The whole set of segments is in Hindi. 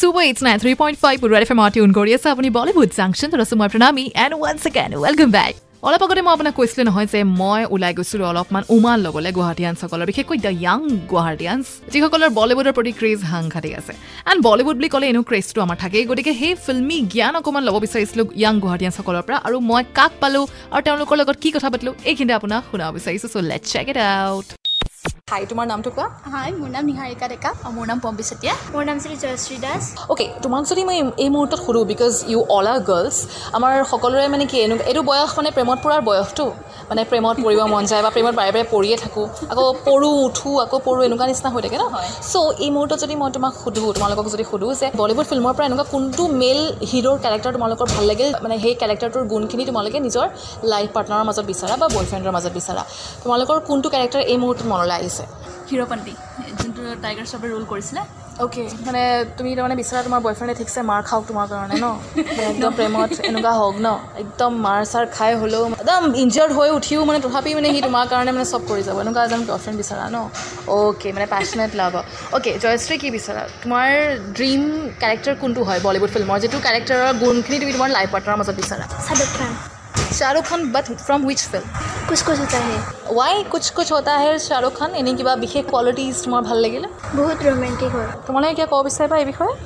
Super it's 93.5 Red FM tune कर अपनी बलिउड जंक्शन तरह मैं Pranami and once again welcome back. अलप आगते मैं अपना कैसे नए जो मैं ऊल् गो अलमान उमार लगने गुवाहाटियानसर विशेषको द यांग गुवाहाटियान्स जिसको बलिउडर प्रति क्रेज सांघातिक आसे एंड बलिउड कले एने क्रेज तो आम थके गति के फिल्मी ज्ञान अक लो विचार यांग गुवाहाटियानसर और मैं काक पालो और की कथा पातिलो ये अपना शुना विचार so let's check it out. Hi तुम्हार नाम तो क्या? हाय मोर नाम निहारिका डेका और मोर नाम पम्पी सतिया। मोर नाम श्री जयश्री दास। ओके तुम्हार जो मैं ये मुहूर्त सोधो because you all are girls आमार सकलोरे माने कि एनु बयस माने प्रेमत परार बयस तो माने प्रेमत परिब मन जाए प्रेमत बारे बारे परिये थाको आको परू उठू आको परू एनुका निसिना होय थाके न। सो ये मुहूर्त जो मैं तुमक सोधो तुमलोक जो सोधो जे बलिउड फिल्मर पर एनुका कोनटु मेल हिरोर कैरेक्टर तुमलोकर भल लागे माने हे कैरेक्टरटोर गुणखिनि तुमलोके निजर लाइफ पार्टनार मजत बिचारा बा बॉयफ्रेंडर मजत बिचारा तुमलोकर कोनटु कैरेक्टर ये मुहूर्त मनला हिरोपंती जो टाइगर श्रॉफ रोल कर। ओके मैंने तुम तक विचरा तुम बॉयफ्रेंडे ठीक से मार खाओ तुम कारण न एकदम प्रेम एनका हक न एकदम मार सार खा हलो एकदम इंजार्ड हो उठी मैं तथापि मैंने तुम कारण मैं सब कर जाए एनका एन बॉयफ्रेंड विचरा न। ओके मैं पैशनेट लव। ओके जयश्री की विचरा तुम्हार ड्रीम कैरेक्टर कौन है बॉलीवुड फिल्म जो कैरेक्टर गुणखिनि तुम तुम लाइफ पार्टनार मजत विचरा? Shahrukh Khan. Shahrukh Khan but from which film? Kuch Kuch Hota है। वाई कुछ कुछ होता है शाहरुख खान एने क्या विशेष क्वालिटीज तुम भल लगे? बहुत रोमांटिक है। तुम्हें क्या कह विचारा यह विषय?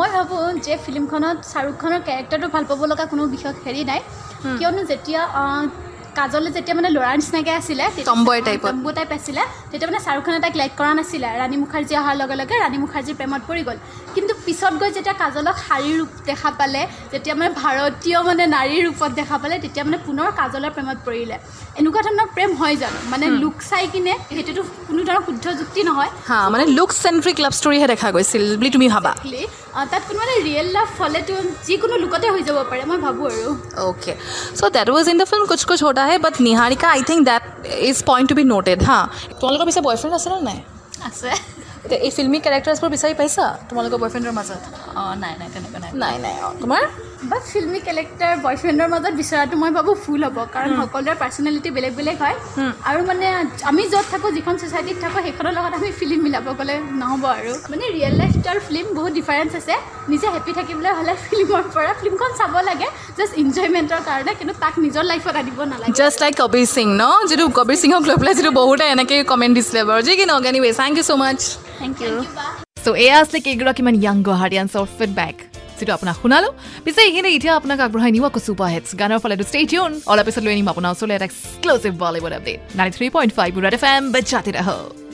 मैं भाव जो फिल्म शाहरुख खान कैरेक्टर तो भल पाला विशेष हेरी ना क्यों जब काजल जब मैं लड़ा निचिनक आम्बय टाइप आसे मैंने शाहरुख खान तक लाइक करा ना रानी मुखार्जी अहारे रानी मुखार्जी प्रेम पड़ गल कि पीछे गई काजलक शारी रूप देखा पाले मैं भारतीय मैं नारी रूप देखा पाले मैं पुनः काजलर प्रेम पड़े एनका धरण प्रेम है जान मैं लुक चाय कि शुद्ध जुक्ति ना मैं लुक सेंट्रिक लव स्टोरी देखा गई तुम भाबा तक क्या रियल लाभ फले तो जिको लुकते हो जा पे मैं भाव। Okay so that was in the film Kuch Kuch Hota Hai but Niharika I think that is point to be noted. हाँ तुम लोग पीछे बॉयफ्रेंड आसे ना ना आसे ये फिल्मी कैरेक्टर्स पर विचार पासा तुम लोग बॉयफ्रेंडर मजत? ना ना तुम्हार बट फिल्मी कैरेक्टर बॉयफ्रेंडर मजत विचरा तो मैं भाव फुल हम कारण सकोरे पार्सनेलिटी बेलेग बेलेग है और मैंने आम जो थको जी सोसाइटी थको फिल्म मिलाब गए नहब और मैंने रियल लाइफ और फिल्म बहुत डिफारेन्स आसे निजे हेपी थकिबले हले फिल्मर फिल्म सब लगे जस्ट एन्जॉयमेंटर कारण कि तक निजर लाइफ आनब ना जस्ट लाइक कबीर सिंह न जी कबीर सिंहक लो पे जी बहुत एने कमेन्ट दिखे बार जी कि नगनी वे thank you so much. Thank you. So एया आसले केइगराकीमान यांग गुवाहाटियान्सर फीडबैक जितु अपना शुनालो पिसे एखिनि इतिया आपनाक आग्रहाय निवा को सुपर हिट्स गानर फले स्टे ट्यून और एपिसोड लुइनिम आपना ओसले exclusive Bollywood update 93.5 Red FM बजाते रहो।